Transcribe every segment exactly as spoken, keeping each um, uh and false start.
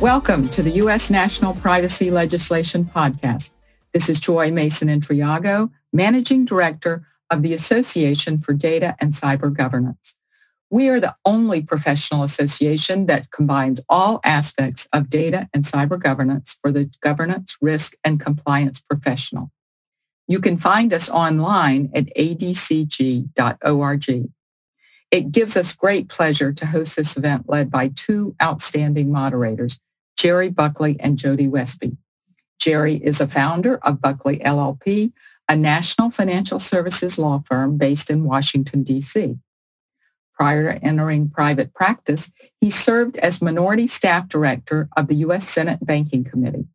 Welcome to the U S National Privacy Legislation Podcast. This is Joy Mason Entriago, Managing Director of the Association for Data and Cyber Governance. We are the only professional association that combines all aspects of data and cyber governance for the governance, risk, and compliance professional. You can find us online at A D C G dot org. It gives us great pleasure to host this event led by two outstanding moderators, Jerry Buckley and Jody Westby. Jerry is a founder of Buckley L L P, a national financial services law firm based in Washington, D C Prior to entering private practice, he served as Minority Staff Director of the U S Senate Banking Committee.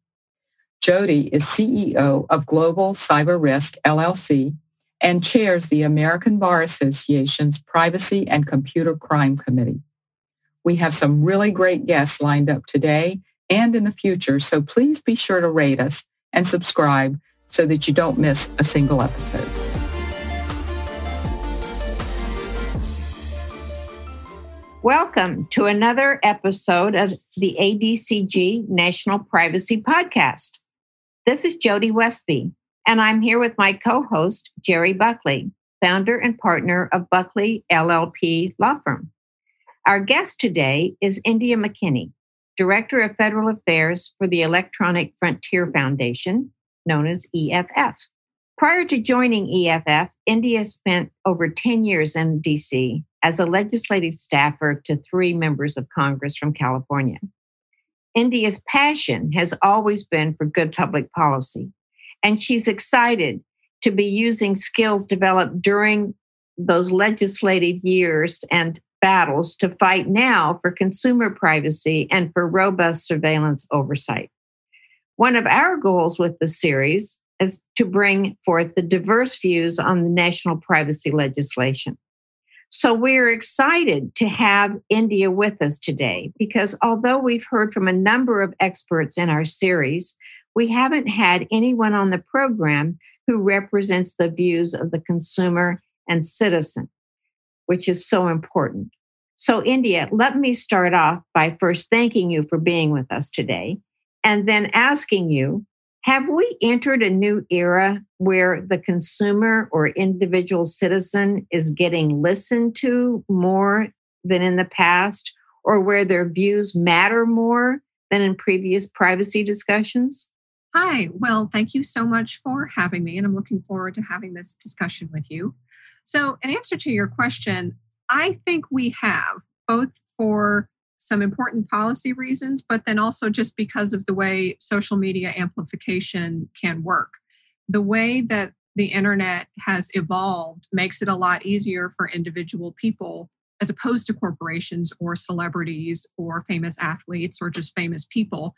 Jody is C E O of Global Cyber Risk L L C and chairs the American Bar Association's Privacy and Computer Crime Committee. We have some really great guests lined up today and in the future, so please be sure to rate us and subscribe so that you don't miss a single episode. Welcome to another episode of the A D C G National Privacy Podcast. This is Jody Westby, and I'm here with my co-host, Jerry Buckley, founder and partner of Buckley L L P Law Firm. Our guest today is India McKinney, Director of Federal Affairs for the Electronic Frontier Foundation, known as E F F. Prior to joining E F F, India spent over ten years in D C as a legislative staffer to three members of Congress from California. India's passion has always been for good public policy, and she's excited to be using skills developed during those legislative years and battles to fight now for consumer privacy and for robust surveillance oversight. One of our goals with the series is to bring forth the diverse views on the national privacy legislation. So we're excited to have India with us today because although we've heard from a number of experts in our series, we haven't had anyone on the program who represents the views of the consumer and citizen, which is so important. So India, let me start off by first thanking you for being with us today and then asking you, have we entered a new era where the consumer or individual citizen is getting listened to more than in the past, or where their views matter more than in previous privacy discussions? Hi, well, thank you so much for having me, and I'm looking forward to having this discussion with you. So, in answer to your question, I think we have, both for some important policy reasons, but then also just because of the way social media amplification can work. The way that the internet has evolved makes it a lot easier for individual people as opposed to corporations or celebrities or famous athletes or just famous people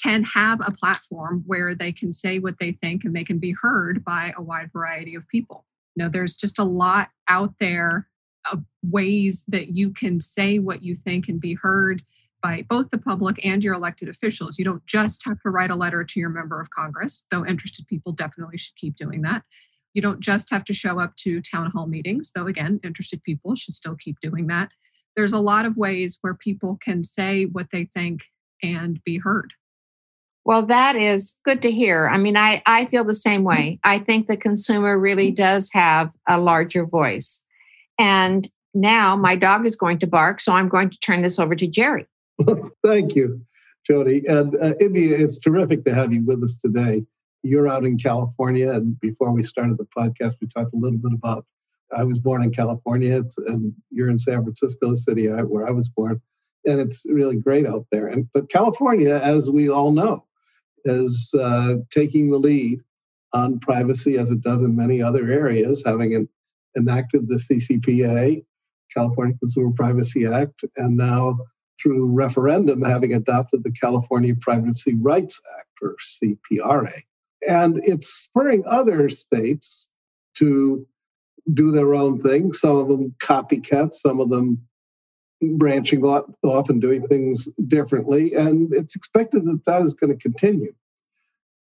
can have a platform where they can say what they think and they can be heard by a wide variety of people. You know, there's just a lot out there of ways that you can say what you think and be heard by both the public and your elected officials. You don't just have to write a letter to your member of Congress, though interested people definitely should keep doing that. You don't just have to show up to town hall meetings, though again, interested people should still keep doing that. There's a lot of ways where people can say what they think and be heard. Well, that is good to hear. I mean, I, I feel the same way. I think the consumer really does have a larger voice. And now my dog is going to bark, so I'm going to turn this over to Jerry. Thank you, Jody. And uh, India, it's terrific to have you with us today. You're out in California, and before we started the podcast, we talked a little bit about, I was born in California, and you're in San Francisco, the city where I was born, and it's really great out there. And but California, as we all know, is uh, taking the lead on privacy as it does in many other areas, having an enacted the C C P A, California Consumer Privacy Act, and now through referendum having adopted the California Privacy Rights Act, or C P R A. And it's spurring other states to do their own thing, some of them copycats, some of them branching off and doing things differently, and it's expected that that is going to continue.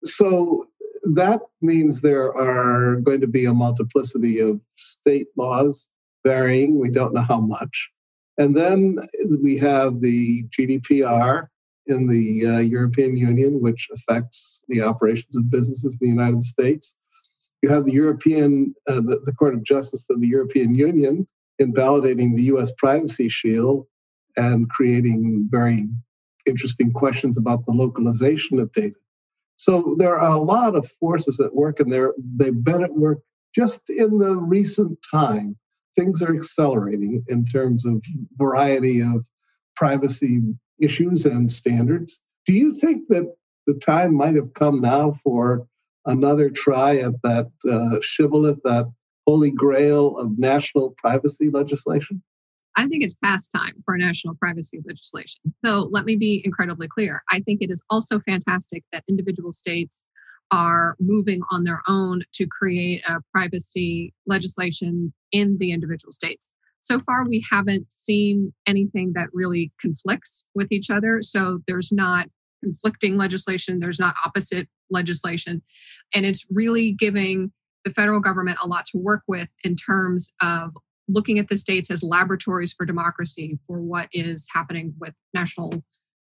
So that means there are going to be a multiplicity of state laws varying. We don't know how much. And then we have the G D P R in the uh, European Union, which affects the operations of businesses in the United States. You have the European, uh, the, the Court of Justice of the European Union invalidating the U S privacy shield and creating very interesting questions about the localization of data. So there are a lot of forces at work, and they're, they've been at work just in the recent time. Things are accelerating in terms of variety of privacy issues and standards. Do you think that the time might have come now for another try at that uh, shibboleth, that holy grail of national privacy legislation? I think it's past time for national privacy legislation. So let me be incredibly clear. I think it is also fantastic that individual states are moving on their own to create a privacy legislation in the individual states. So far, we haven't seen anything that really conflicts with each other. So there's not conflicting legislation. There's not opposite legislation. And it's really giving the federal government a lot to work with in terms of looking at the states as laboratories for democracy for what is happening with national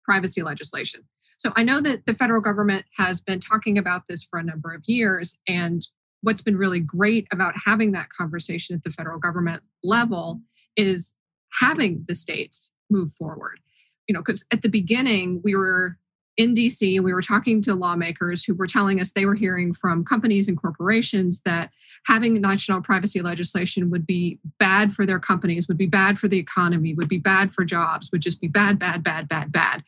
privacy legislation. So I know that the federal government has been talking about this for a number of years. And what's been really great about having that conversation at the federal government level is having the states move forward. You know, because at the beginning, we were in D C and we were talking to lawmakers who were telling us they were hearing from companies and corporations that having national privacy legislation would be bad for their companies, would be bad for the economy, would be bad for jobs, would just be bad, bad, bad, bad, bad.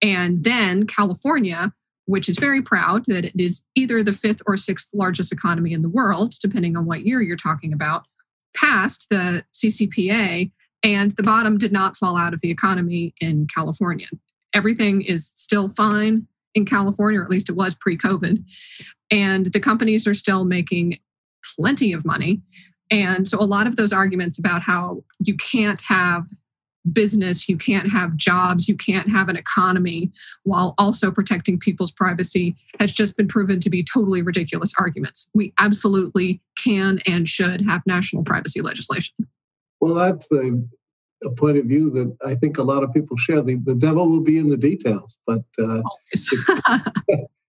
And then California, which is very proud that it is either the fifth or sixth largest economy in the world, depending on what year you're talking about, passed the C C P A, and the bottom did not fall out of the economy in California. Everything is still fine in California, or at least it was pre-COVID. And the companies are still making plenty of money. And so a lot of those arguments about how you can't have business, you can't have jobs, you can't have an economy while also protecting people's privacy has just been proven to be totally ridiculous arguments. We absolutely can and should have national privacy legislation. Well, that's a, a point of view that I think a lot of people share. The, the devil will be in the details, but uh,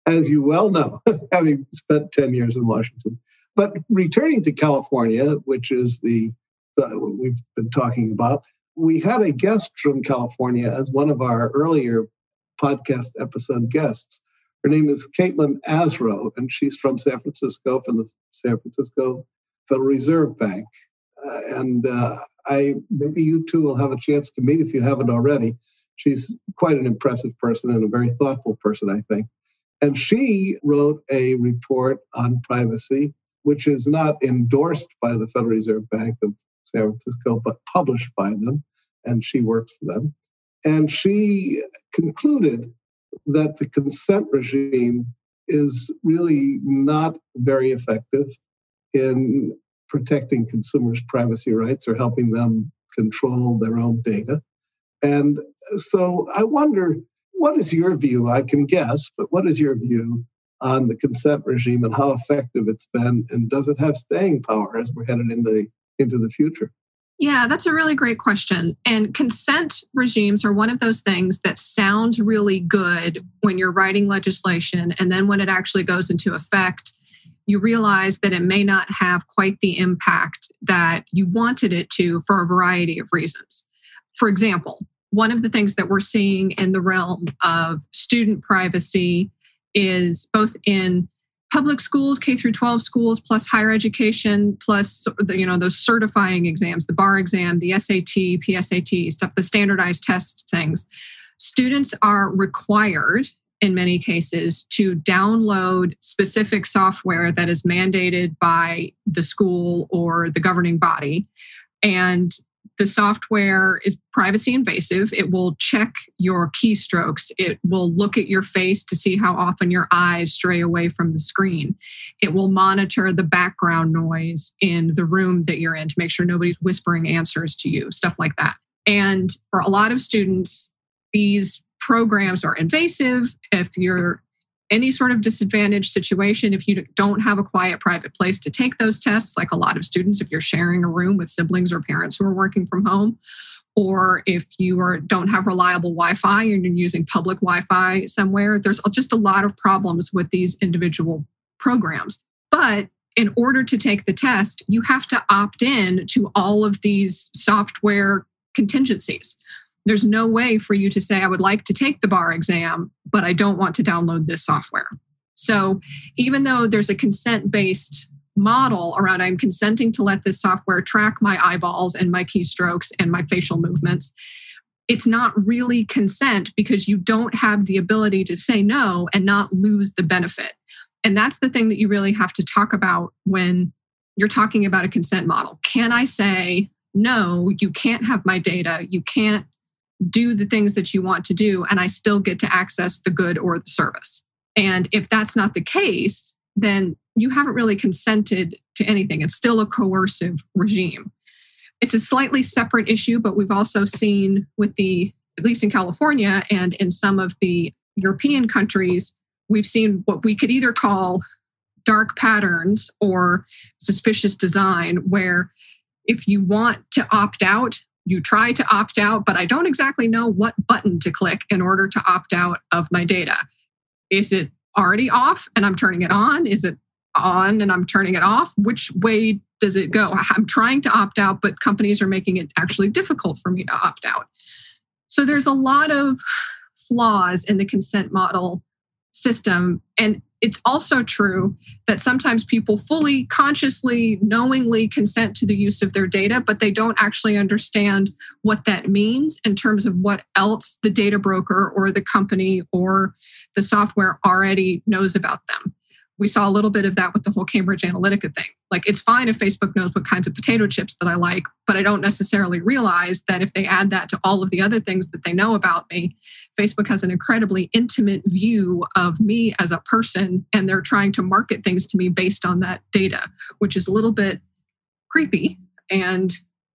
as you well know, having spent ten years in Washington. But returning to California, which is the uh, what we've been talking about, we had a guest from California as one of our earlier podcast episode guests. Her name is Caitlin Azro, and she's from San Francisco, from the San Francisco Federal Reserve Bank. Uh, and uh, I maybe you two will have a chance to meet if you haven't already. She's quite an impressive person and a very thoughtful person, I think. And she wrote a report on privacy, which is not endorsed by the Federal Reserve Bank of San Francisco, but published by them, and she worked for them. And she concluded that the consent regime is really not very effective in protecting consumers' privacy rights or helping them control their own data. And so I wonder, what is your view? I can guess, but what is your view on the consent regime and how effective it's been, and does it have staying power as we're headed into the into the future? Yeah, that's a really great question. And consent regimes are one of those things that sounds really good when you're writing legislation. And then when it actually goes into effect, you realize that it may not have quite the impact that you wanted it to for a variety of reasons. For example, one of the things that we're seeing in the realm of student privacy is both in public schools, K through twelve schools, plus higher education, plus you know those certifying exams, the bar exam, the S A T, P S A T stuff, the standardized test things. Students are required in many cases to download specific software that is mandated by the school or the governing body, and the software is privacy invasive. It will check your keystrokes. It will look at your face to see how often your eyes stray away from the screen. It will monitor the background noise in the room that you're in to make sure nobody's whispering answers to you, stuff like that. And for a lot of students, these programs are invasive. If you're any sort of disadvantaged situation, if you don't have a quiet private place to take those tests, like a lot of students, if you're sharing a room with siblings or parents who are working from home, or if you are, don't have reliable Wi-Fi and you're using public Wi-Fi somewhere, there's just a lot of problems with these individual programs. But in order to take the test, you have to opt in to all of these software contingencies. There's no way for you to say, I would like to take the bar exam, but I don't want to download this software. So even though there's a consent-based model around, I'm consenting to let this software track my eyeballs and my keystrokes and my facial movements, it's not really consent because you don't have the ability to say no and not lose the benefit. And that's the thing that you really have to talk about when you're talking about a consent model. Can I say, no, you can't have my data, you can't do the things that you want to do, and I still get to access the good or the service? And if that's not the case, then you haven't really consented to anything. It's still a coercive regime. It's a slightly separate issue, but we've also seen with the, at least in California and in some of the European countries, we've seen what we could either call dark patterns or suspicious design, where if you want to opt out, you try to opt out, but I don't exactly know what button to click in order to opt out of my data. Is it already off and I'm turning it on? Is it on and I'm turning it off? Which way does it go? I'm trying to opt out, but companies are making it actually difficult for me to opt out. So there's a lot of flaws in the consent model system. And it's also true that sometimes people fully, consciously, knowingly consent to the use of their data, but they don't actually understand what that means in terms of what else the data broker or the company or the software already knows about them. We saw a little bit of that with the whole Cambridge Analytica thing. Like, it's fine if Facebook knows what kinds of potato chips that I like, but I don't necessarily realize that if they add that to all of the other things that they know about me, Facebook has an incredibly intimate view of me as a person, and they're trying to market things to me based on that data, which is a little bit creepy. And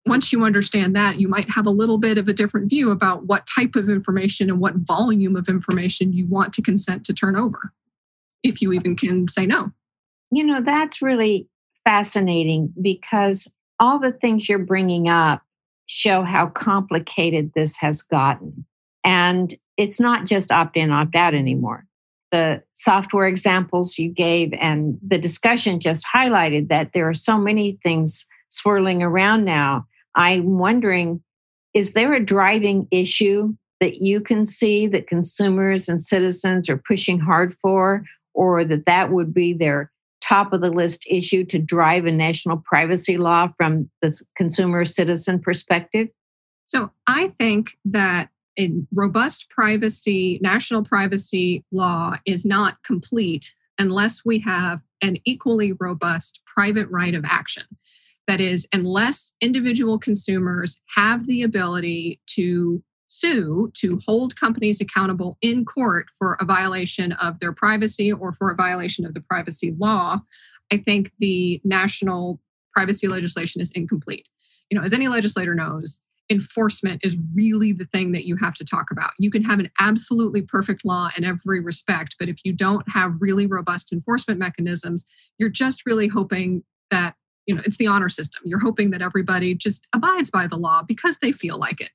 once you understand that, you might have a little bit of a different view about what type of information and what volume of information you want to consent to turn over, if you even can say no. You know, that's really fascinating, because all the things you're bringing up show how complicated this has gotten. And it's not just opt-in, opt-out anymore. The software examples you gave and the discussion just highlighted that there are so many things swirling around now. I'm wondering, is there a driving issue that you can see that consumers and citizens are pushing hard for, or that that would be their top of the list issue to drive a national privacy law from the consumer citizen perspective? So I think that a robust privacy, national privacy law is not complete unless we have an equally robust private right of action. That is, unless individual consumers have the ability to sue, to hold companies accountable in court for a violation of their privacy or for a violation of the privacy law, I think the national privacy legislation is incomplete. You know, as any legislator knows, enforcement is really the thing that you have to talk about. You can have an absolutely perfect law in every respect, but if you don't have really robust enforcement mechanisms, you're just really hoping that, you know, it's the honor system. You're hoping that everybody just abides by the law because they feel like it.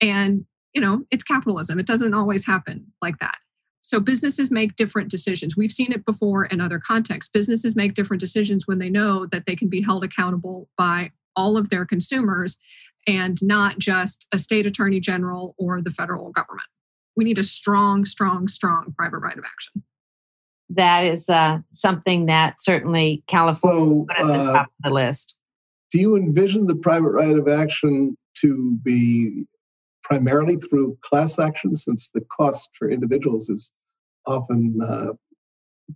And, you know, it's capitalism. It doesn't always happen like that. So businesses make different decisions. We've seen it before in other contexts. Businesses make different decisions when they know that they can be held accountable by all of their consumers and not just a state attorney general or the federal government. We need a strong, strong, strong private right of action. That is uh, something that certainly California so, put at the uh, top of the list. Do you envision the private right of action to be primarily through class action, since the cost for individuals is often uh,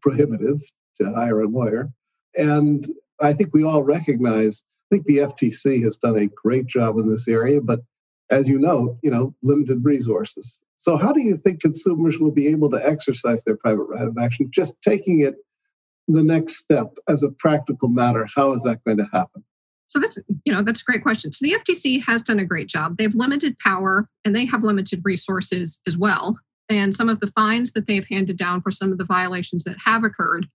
prohibitive to hire a lawyer? And I think we all recognize, I think the F T C has done a great job in this area, but as you know, you know, limited resources. So how do you think consumers will be able to exercise their private right of action? Just taking it the next step as a practical matter, how is that going to happen? So that's, you know, that's a great question. So the F T C has done a great job. They've limited power and they have limited resources as well. and some of the fines that they've handed down for some of the violations that have occurred.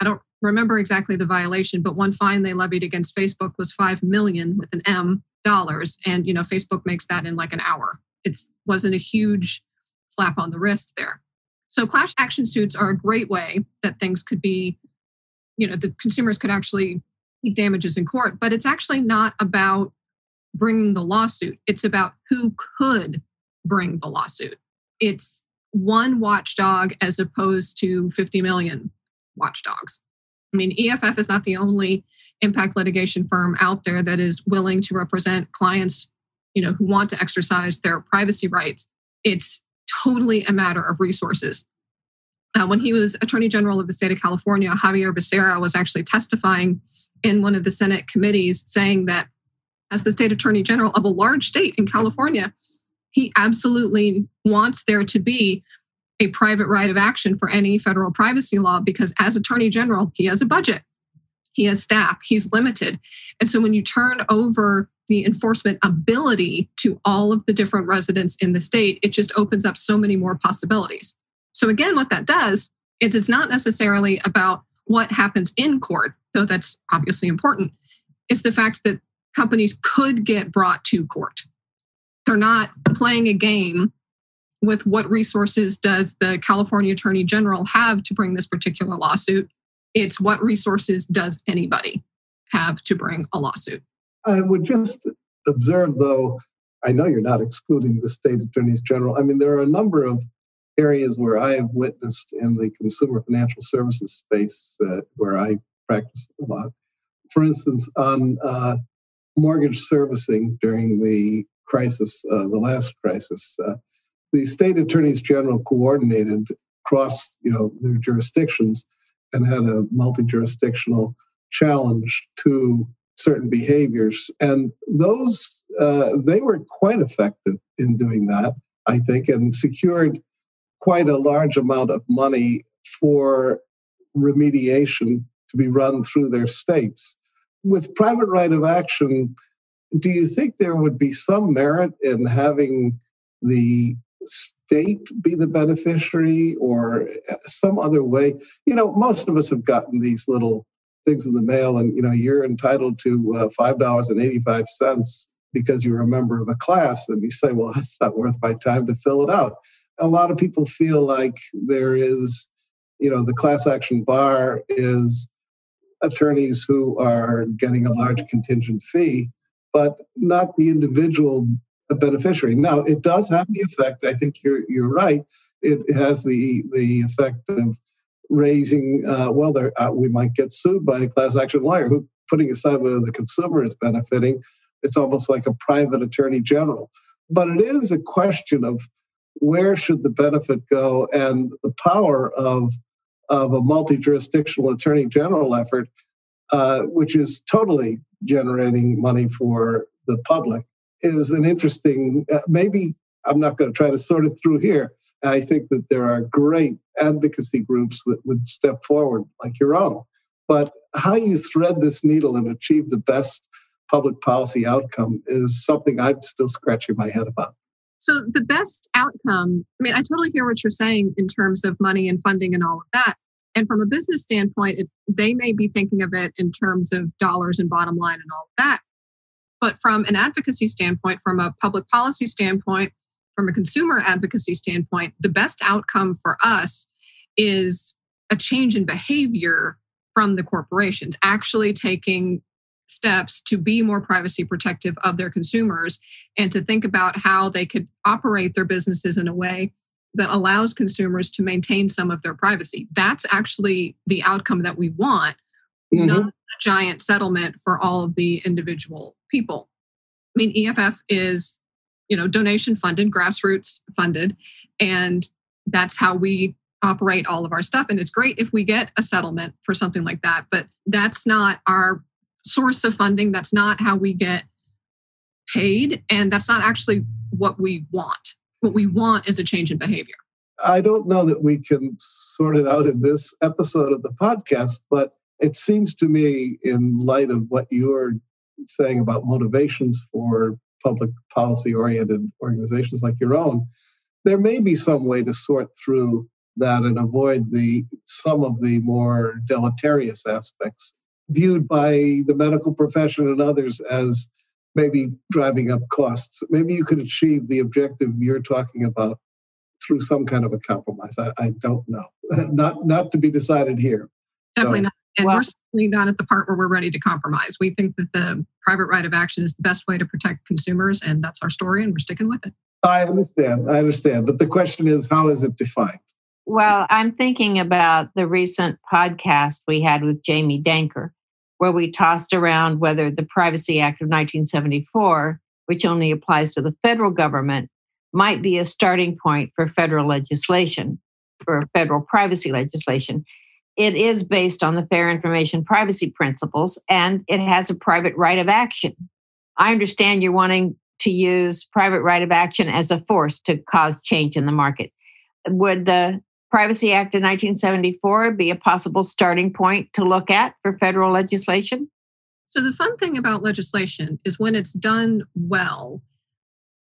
I don't remember exactly the violation, but one fine they levied against Facebook was five million with an M dollars. And, you know, Facebook makes that in like an hour. It wasn't a huge slap on the wrist there. So class action suits are a great way that things could be, you know, the consumers could actually seek damages in court, but it's actually not about bringing the lawsuit. It's about who could bring the lawsuit. It's one watchdog as opposed to fifty million watchdogs. I mean, E F F is not the only impact litigation firm out there that is willing to represent clients, you know, who want to exercise their privacy rights. It's totally a matter of resources. Uh, when he was Attorney General of the state of California, Javier Becerra was actually testifying in one of the Senate committees saying that as the state attorney general of a large state in California, he absolutely wants there to be a private right of action for any federal privacy law, because as attorney general, he has a budget, he has staff, he's limited. And so when you turn over the enforcement ability to all of the different residents in the state, it just opens up so many more possibilities. So again, what that does is it's not necessarily about what happens in court, though that's obviously important. It's the fact that companies could get brought to court. They're not playing a game with what resources does the California Attorney General have to bring this particular lawsuit. It's what resources does anybody have to bring a lawsuit. I would just observe, though, I know you're not excluding the state attorneys general. I mean, there are a number of areas where I have witnessed in the consumer financial services space uh, where I practice a lot. For instance, on uh, mortgage servicing during the crisis, uh, the last crisis, uh, the state attorneys general coordinated across, you know, their jurisdictions and had a multi-jurisdictional challenge to certain behaviors. And those, uh, they were quite effective in doing that, I think, and secured quite a large amount of money for remediation to be run through their states. With private right of action, do you think there would be some merit in having the state be the beneficiary or some other way? You know, most of us have gotten these little things in the mail and, you know, you're entitled to uh, five dollars and eighty-five cents because you're a member of a class, and you say, well, that's not worth my time to fill it out. A lot of people feel like there is, you know, the class action bar is attorneys who are getting a large contingent fee, but not the individual beneficiary. Now, it does have the effect, I think you're you're right, it has the the effect of raising, uh, well, there, uh, we might get sued by a class action lawyer who, putting aside whether the consumer is benefiting, it's almost like a private attorney general. But it is a question of where should the benefit go, and the power of of a multi-jurisdictional attorney general effort, uh, which is totally generating money for the public, is an interesting, uh, maybe I'm not going to try to sort it through here. I think that there are great advocacy groups that would step forward, like your own. But how you thread this needle and achieve the best public policy outcome is something I'm still scratching my head about. So the best outcome, I mean, I totally hear what you're saying in terms of money and funding and all of that. And from a business standpoint, it, they may be thinking of it in terms of dollars and bottom line and all of that. But from an advocacy standpoint, from a public policy standpoint, from a consumer advocacy standpoint, the best outcome for us is a change in behavior from the corporations, actually taking steps to be more privacy protective of their consumers and to think about how they could operate their businesses in a way that allows consumers to maintain some of their privacy. That's actually the outcome that we want, mm-hmm. not a giant settlement for all of the individual people. I mean, E F F is, you know, donation funded, grassroots funded, and that's how we operate all of our stuff. And it's great if we get a settlement for something like that, but that's not our source of funding. That's not how we get paid. And that's not actually what we want. What we want is a change in behavior. I don't know that we can sort it out in this episode of the podcast, but it seems to me, in light of what you're saying about motivations for public policy-oriented organizations like your own, there may be some way to sort through that and avoid the some of the more deleterious aspects viewed by the medical profession and others as maybe driving up costs. Maybe you could achieve the objective you're talking about through some kind of a compromise. I, I don't know. Not not to be decided here. Definitely so, not. And well, we're certainly not at the part where we're ready to compromise. We think that the private right of action is the best way to protect consumers, and that's our story, and we're sticking with it. I understand. I understand. But the question is, how is it defined? Well, I'm thinking about the recent podcast we had with Jamie Danker, where we tossed around whether the Privacy Act of nineteen seventy-four, which only applies to the federal government, might be a starting point for federal legislation, for federal privacy legislation. It is based on the fair information privacy principles, and it has a private right of action. I understand you're wanting to use private right of action as a force to cause change in the market. Would the Privacy Act of nineteen seventy-four be a possible starting point to look at for federal legislation? So the fun thing about legislation is when it's done well,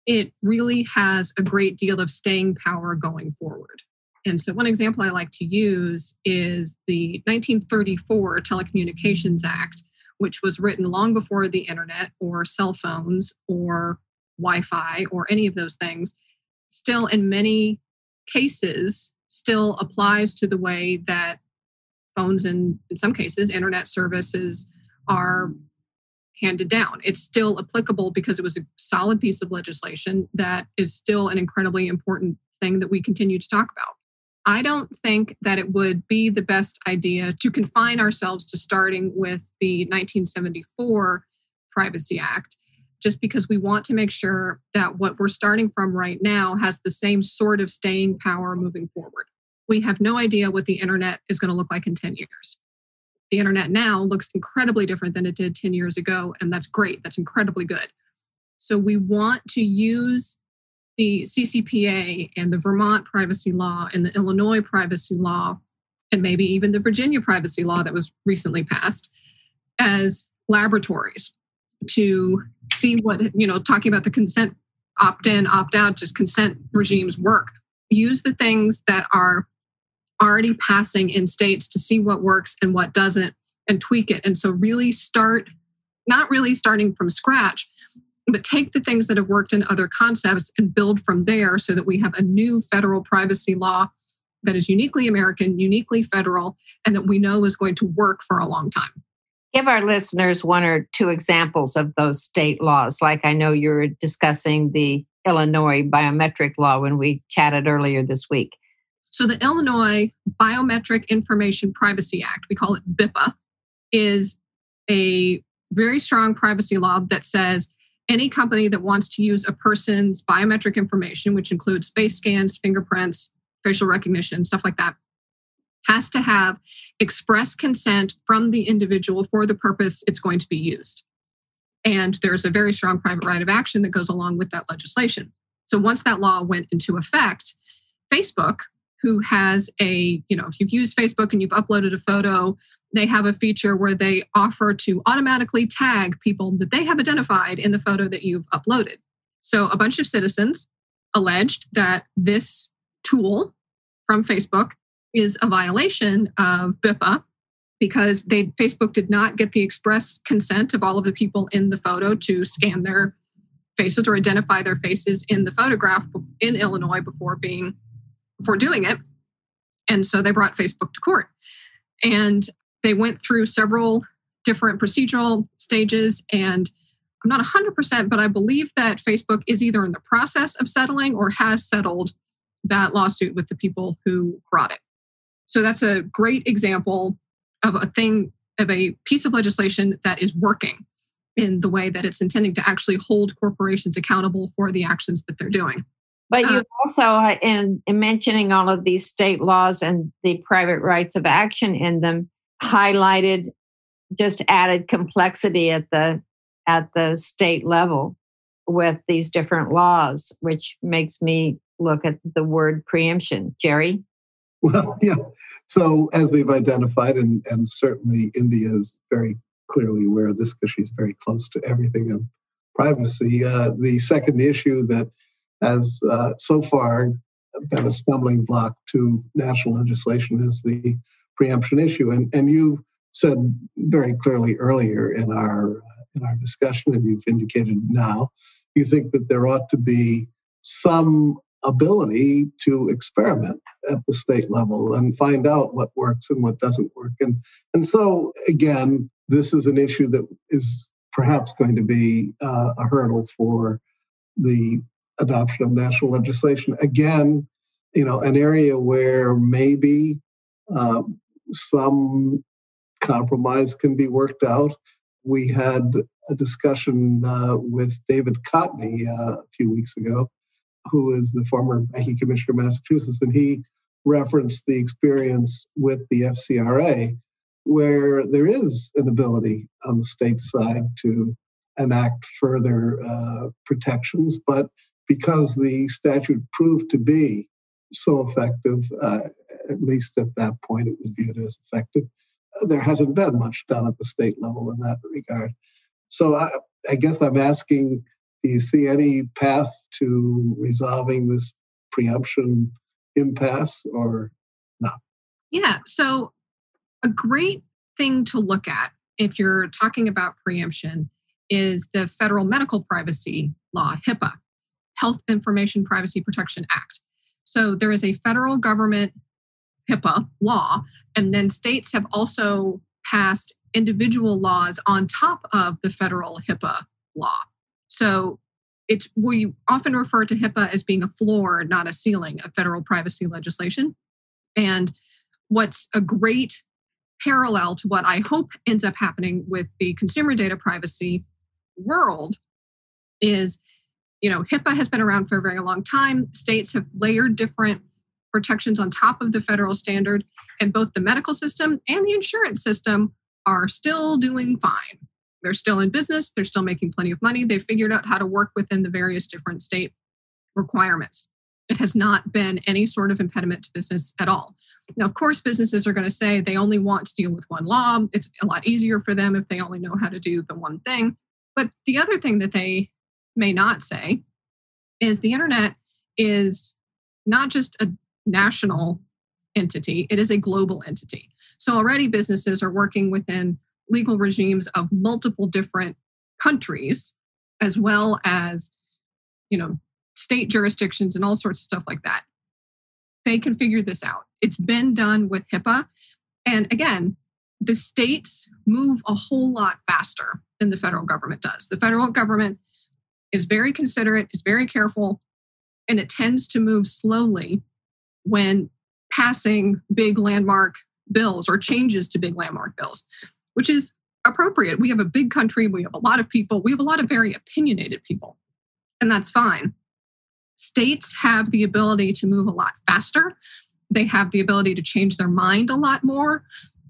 it really has a great deal of staying power going forward. And so one example I like to use is the nineteen thirty-four Telecommunications Act, which was written long before the internet or cell phones or Wi-Fi or any of those things, still in many cases still applies to the way that phones and, in some cases, internet services are handed down. It's still applicable because it was a solid piece of legislation that is still an incredibly important thing that we continue to talk about. I don't think that it would be the best idea to confine ourselves to starting with the nineteen seventy-four Privacy Act, just because we want to make sure that what we're starting from right now has the same sort of staying power moving forward. We have no idea what the internet is going to look like in ten years. The internet now looks incredibly different than it did ten years ago, and that's great. That's incredibly good. So we want to use the C C P A and the Vermont privacy law and the Illinois privacy law, and maybe even the Virginia privacy law that was recently passed, as laboratories to see what, you know, talking about the consent opt-in, opt-out, just consent regimes work. Use the things that are already passing in states to see what works and what doesn't and tweak it. And so really start, not really starting from scratch, but take the things that have worked in other concepts and build from there so that we have a new federal privacy law that is uniquely American, uniquely federal, and that we know is going to work for a long time. Give our listeners one or two examples of those state laws. Like I know you were discussing the Illinois biometric law when we chatted earlier this week. So the Illinois Biometric Information Privacy Act, we call it BIPA, is a very strong privacy law that says any company that wants to use a person's biometric information, which includes face scans, fingerprints, facial recognition, stuff like that, has to have express consent from the individual for the purpose it's going to be used. And there's a very strong private right of action that goes along with that legislation. So once that law went into effect, Facebook, who has a, you know, if you've used Facebook and you've uploaded a photo, they have a feature where they offer to automatically tag people that they have identified in the photo that you've uploaded. So a bunch of citizens alleged that this tool from Facebook is a violation of BIPA because they Facebook did not get the express consent of all of the people in the photo to scan their faces or identify their faces in the photograph in Illinois before being before doing it. And so they brought Facebook to court. And they went through several different procedural stages. And I'm not one hundred percent, but I believe that Facebook is either in the process of settling or has settled that lawsuit with the people who brought it. So that's a great example of a thing, of a piece of legislation that is working in the way that it's intending to actually hold corporations accountable for the actions that they're doing. But um, you also, in, in mentioning all of these state laws and the private rights of action in them, highlighted just added complexity at the at the state level with these different laws, which makes me look at the word preemption. Jerry? Well, yeah. So as we've identified, and, and certainly India is very clearly aware of this because she's very close to everything in privacy, uh, the second issue that has uh, so far been a stumbling block to national legislation is the preemption issue. And, and you said very clearly earlier in our in our discussion, and you've indicated now, you think that there ought to be some ability to experiment at the state level and find out what works and what doesn't work. And, and so, again, this is an issue that is perhaps going to be uh, a hurdle for the adoption of national legislation. Again, you know, an area where maybe uh, some compromise can be worked out. We had a discussion uh, with David Cotney uh, a few weeks ago, who is the former Banking Commissioner of Massachusetts, and he referenced the experience with the F C R A, where there is an ability on the state side to enact further uh, protections, but because the statute proved to be so effective, uh, at least at that point it was viewed as effective, there hasn't been much done at the state level in that regard. So I, I guess I'm asking, do you see any path to resolving this preemption impasse or not? Yeah, so a great thing to look at if you're talking about preemption is the federal medical privacy law, HIPAA, Health Information Privacy Protection Act. So there is a federal government HIPAA law, and then states have also passed individual laws on top of the federal HIPAA law. So it's, we often refer to HIPAA as being a floor, not a ceiling of federal privacy legislation. And what's a great parallel to what I hope ends up happening with the consumer data privacy world is, you know, HIPAA has been around for a very long time. States have layered different protections on top of the federal standard, and both the medical system and the insurance system are still doing fine. They're still in business. They're still making plenty of money. They've figured out how to work within the various different state requirements. It has not been any sort of impediment to business at all. Now, of course, businesses are going to say they only want to deal with one law. It's a lot easier for them if they only know how to do the one thing. But the other thing that they may not say is the internet is not just a national entity. It is a global entity. So already businesses are working within legal regimes of multiple different countries, as well as, you know, state jurisdictions and all sorts of stuff like that. They can figure this out. It's been done with HIPAA. And again, the states move a whole lot faster than the federal government does. The federal government is very considerate, is very careful, and it tends to move slowly when passing big landmark bills or changes to big landmark bills, which is appropriate. We have a big country. We have a lot of people. We have a lot of very opinionated people, and that's fine. States have the ability to move a lot faster. They have the ability to change their mind a lot more.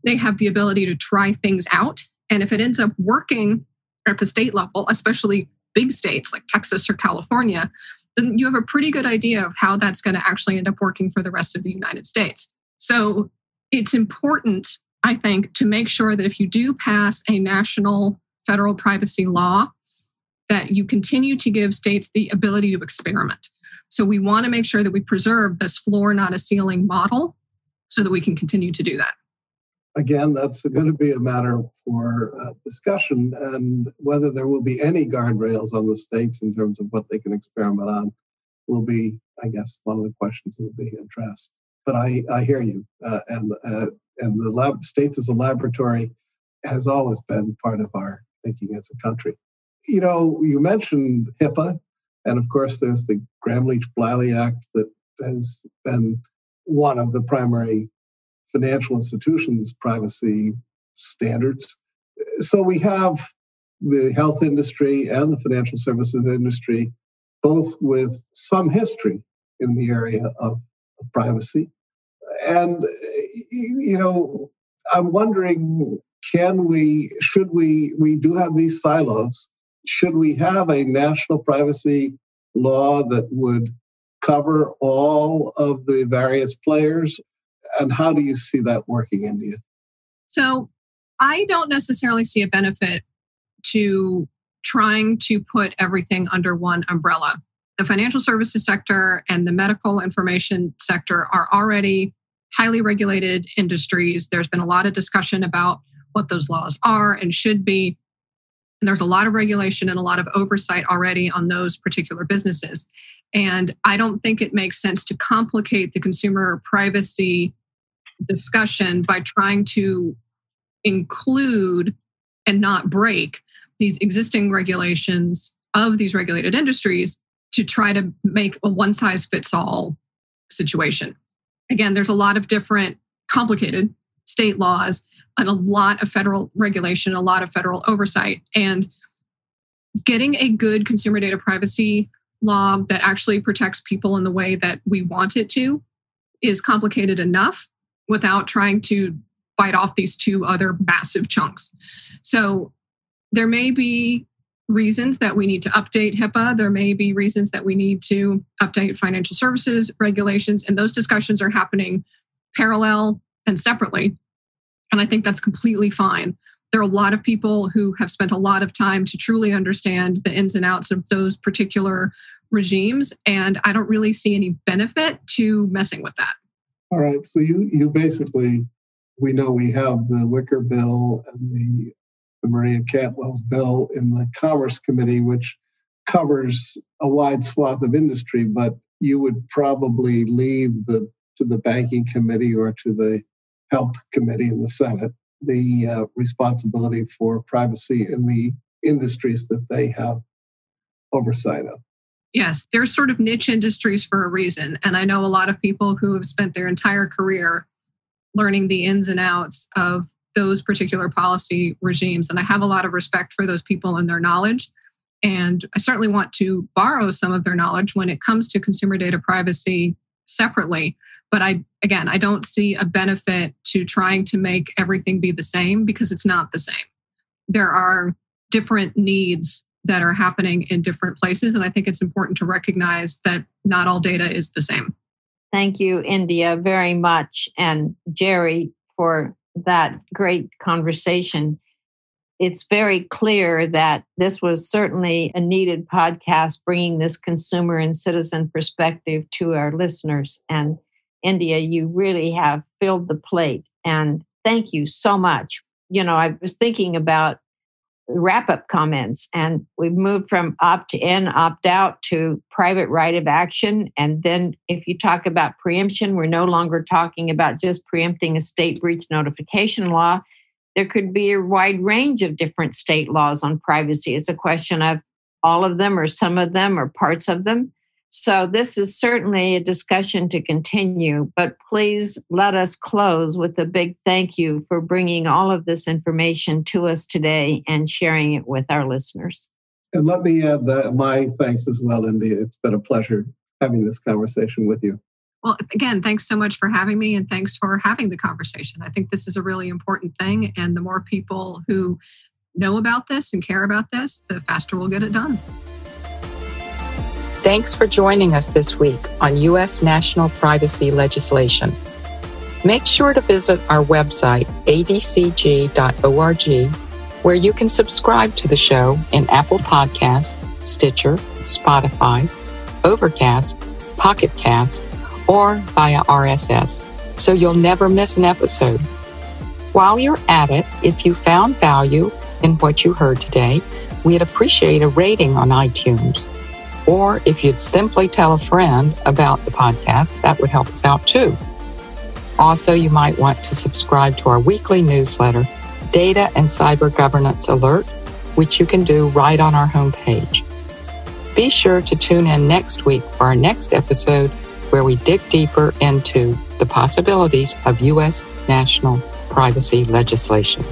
They have the ability to try things out. And if it ends up working at the state level, especially big states like Texas or California, then you have a pretty good idea of how that's going to actually end up working for the rest of the United States. So it's important, I think, to make sure that if you do pass a national federal privacy law, that you continue to give states the ability to experiment. So we want to make sure that we preserve this floor, not a ceiling model, so that we can continue to do that. Again, that's going to be a matter for uh, discussion, and whether there will be any guardrails on the states in terms of what they can experiment on will be, I guess, one of the questions that will be addressed. But I, I hear you, uh, and uh, and the lab, states as a laboratory has always been part of our thinking as a country. You know, you mentioned HIPAA, and of course there's the Gramm-Leach-Bliley Act that has been one of the primary financial institutions' privacy standards. So we have the health industry and the financial services industry, both with some history in the area of privacy. And, you know, I'm wondering, can we, should we, we do have these silos. Should we have a national privacy law that would cover all of the various players? And how do you see that working, India? So I don't necessarily see a benefit to trying to put everything under one umbrella the financial services sector and the medical information sector are already highly regulated industries. There's been a lot of discussion about what those laws are and should be. And there's a lot of regulation and a lot of oversight already on those particular businesses. And I don't think it makes sense to complicate the consumer privacy discussion by trying to include and not break these existing regulations of these regulated industries to try to make a one-size-fits-all situation. Again, there's a lot of different complicated state laws and a lot of federal regulation, a lot of federal oversight. And getting a good consumer data privacy law that actually protects people in the way that we want it to is complicated enough without trying to bite off these two other massive chunks. So there may be reasons that we need to update HIPAA. There may be reasons that we need to update financial services regulations. And those discussions are happening parallel and separately. And I think that's completely fine. There are a lot of people who have spent a lot of time to truly understand the ins and outs of those particular regimes. And I don't really see any benefit to messing with that. All right. So you you basically, we know we have the Wicker bill and the Maria Cantwell's bill in the Commerce Committee, which covers a wide swath of industry, but you would probably leave the to the Banking Committee or to the Health Committee in the Senate the uh, responsibility for privacy in the industries that they have oversight of. Yes, there's sort of niche industries for a reason. And I know a lot of people who have spent their entire career learning the ins and outs of those particular policy regimes. And I have a lot of respect for those people and their knowledge. And I certainly want to borrow some of their knowledge when it comes to consumer data privacy separately. But I, again, I don't see a benefit to trying to make everything be the same because it's not the same. There are different needs that are happening in different places. And I think it's important to recognize that not all data is the same. Thank you, India, very much. And Jerry, for that great conversation. It's very clear that this was certainly a needed podcast, bringing this consumer and citizen perspective to our listeners. And India, you really have filled the plate. And thank you so much. You know, I was thinking about wrap-up comments, and we've moved from opt-in, opt-out to private right of action. And then if you talk about preemption, we're no longer talking about just preempting a state breach notification law. There could be a wide range of different state laws on privacy. It's a question of all of them or some of them or parts of them. So this is certainly a discussion to continue, but please let us close with a big thank you for bringing all of this information to us today and sharing it with our listeners. And let me add that my thanks as well, India. It's been a pleasure having this conversation with you. Well, again, thanks so much for having me and thanks for having the conversation. I think this is a really important thing. And the more people who know about this and care about this, the faster we'll get it done. Thanks for joining us this week on U S National Privacy Legislation. Make sure to visit our website, A D C G dot org, where you can subscribe to the show in Apple Podcasts, Stitcher, Spotify, Overcast, Pocket Cast, or via R S S, so you'll never miss an episode. While you're at it, if you found value in what you heard today, we'd appreciate a rating on iTunes. Or if you'd simply tell a friend about the podcast, that would help us out too. Also, you might want to subscribe to our weekly newsletter, Data and Cyber Governance Alert, which you can do right on our homepage. Be sure to tune in next week for our next episode, where we dig deeper into the possibilities of U S national privacy legislation.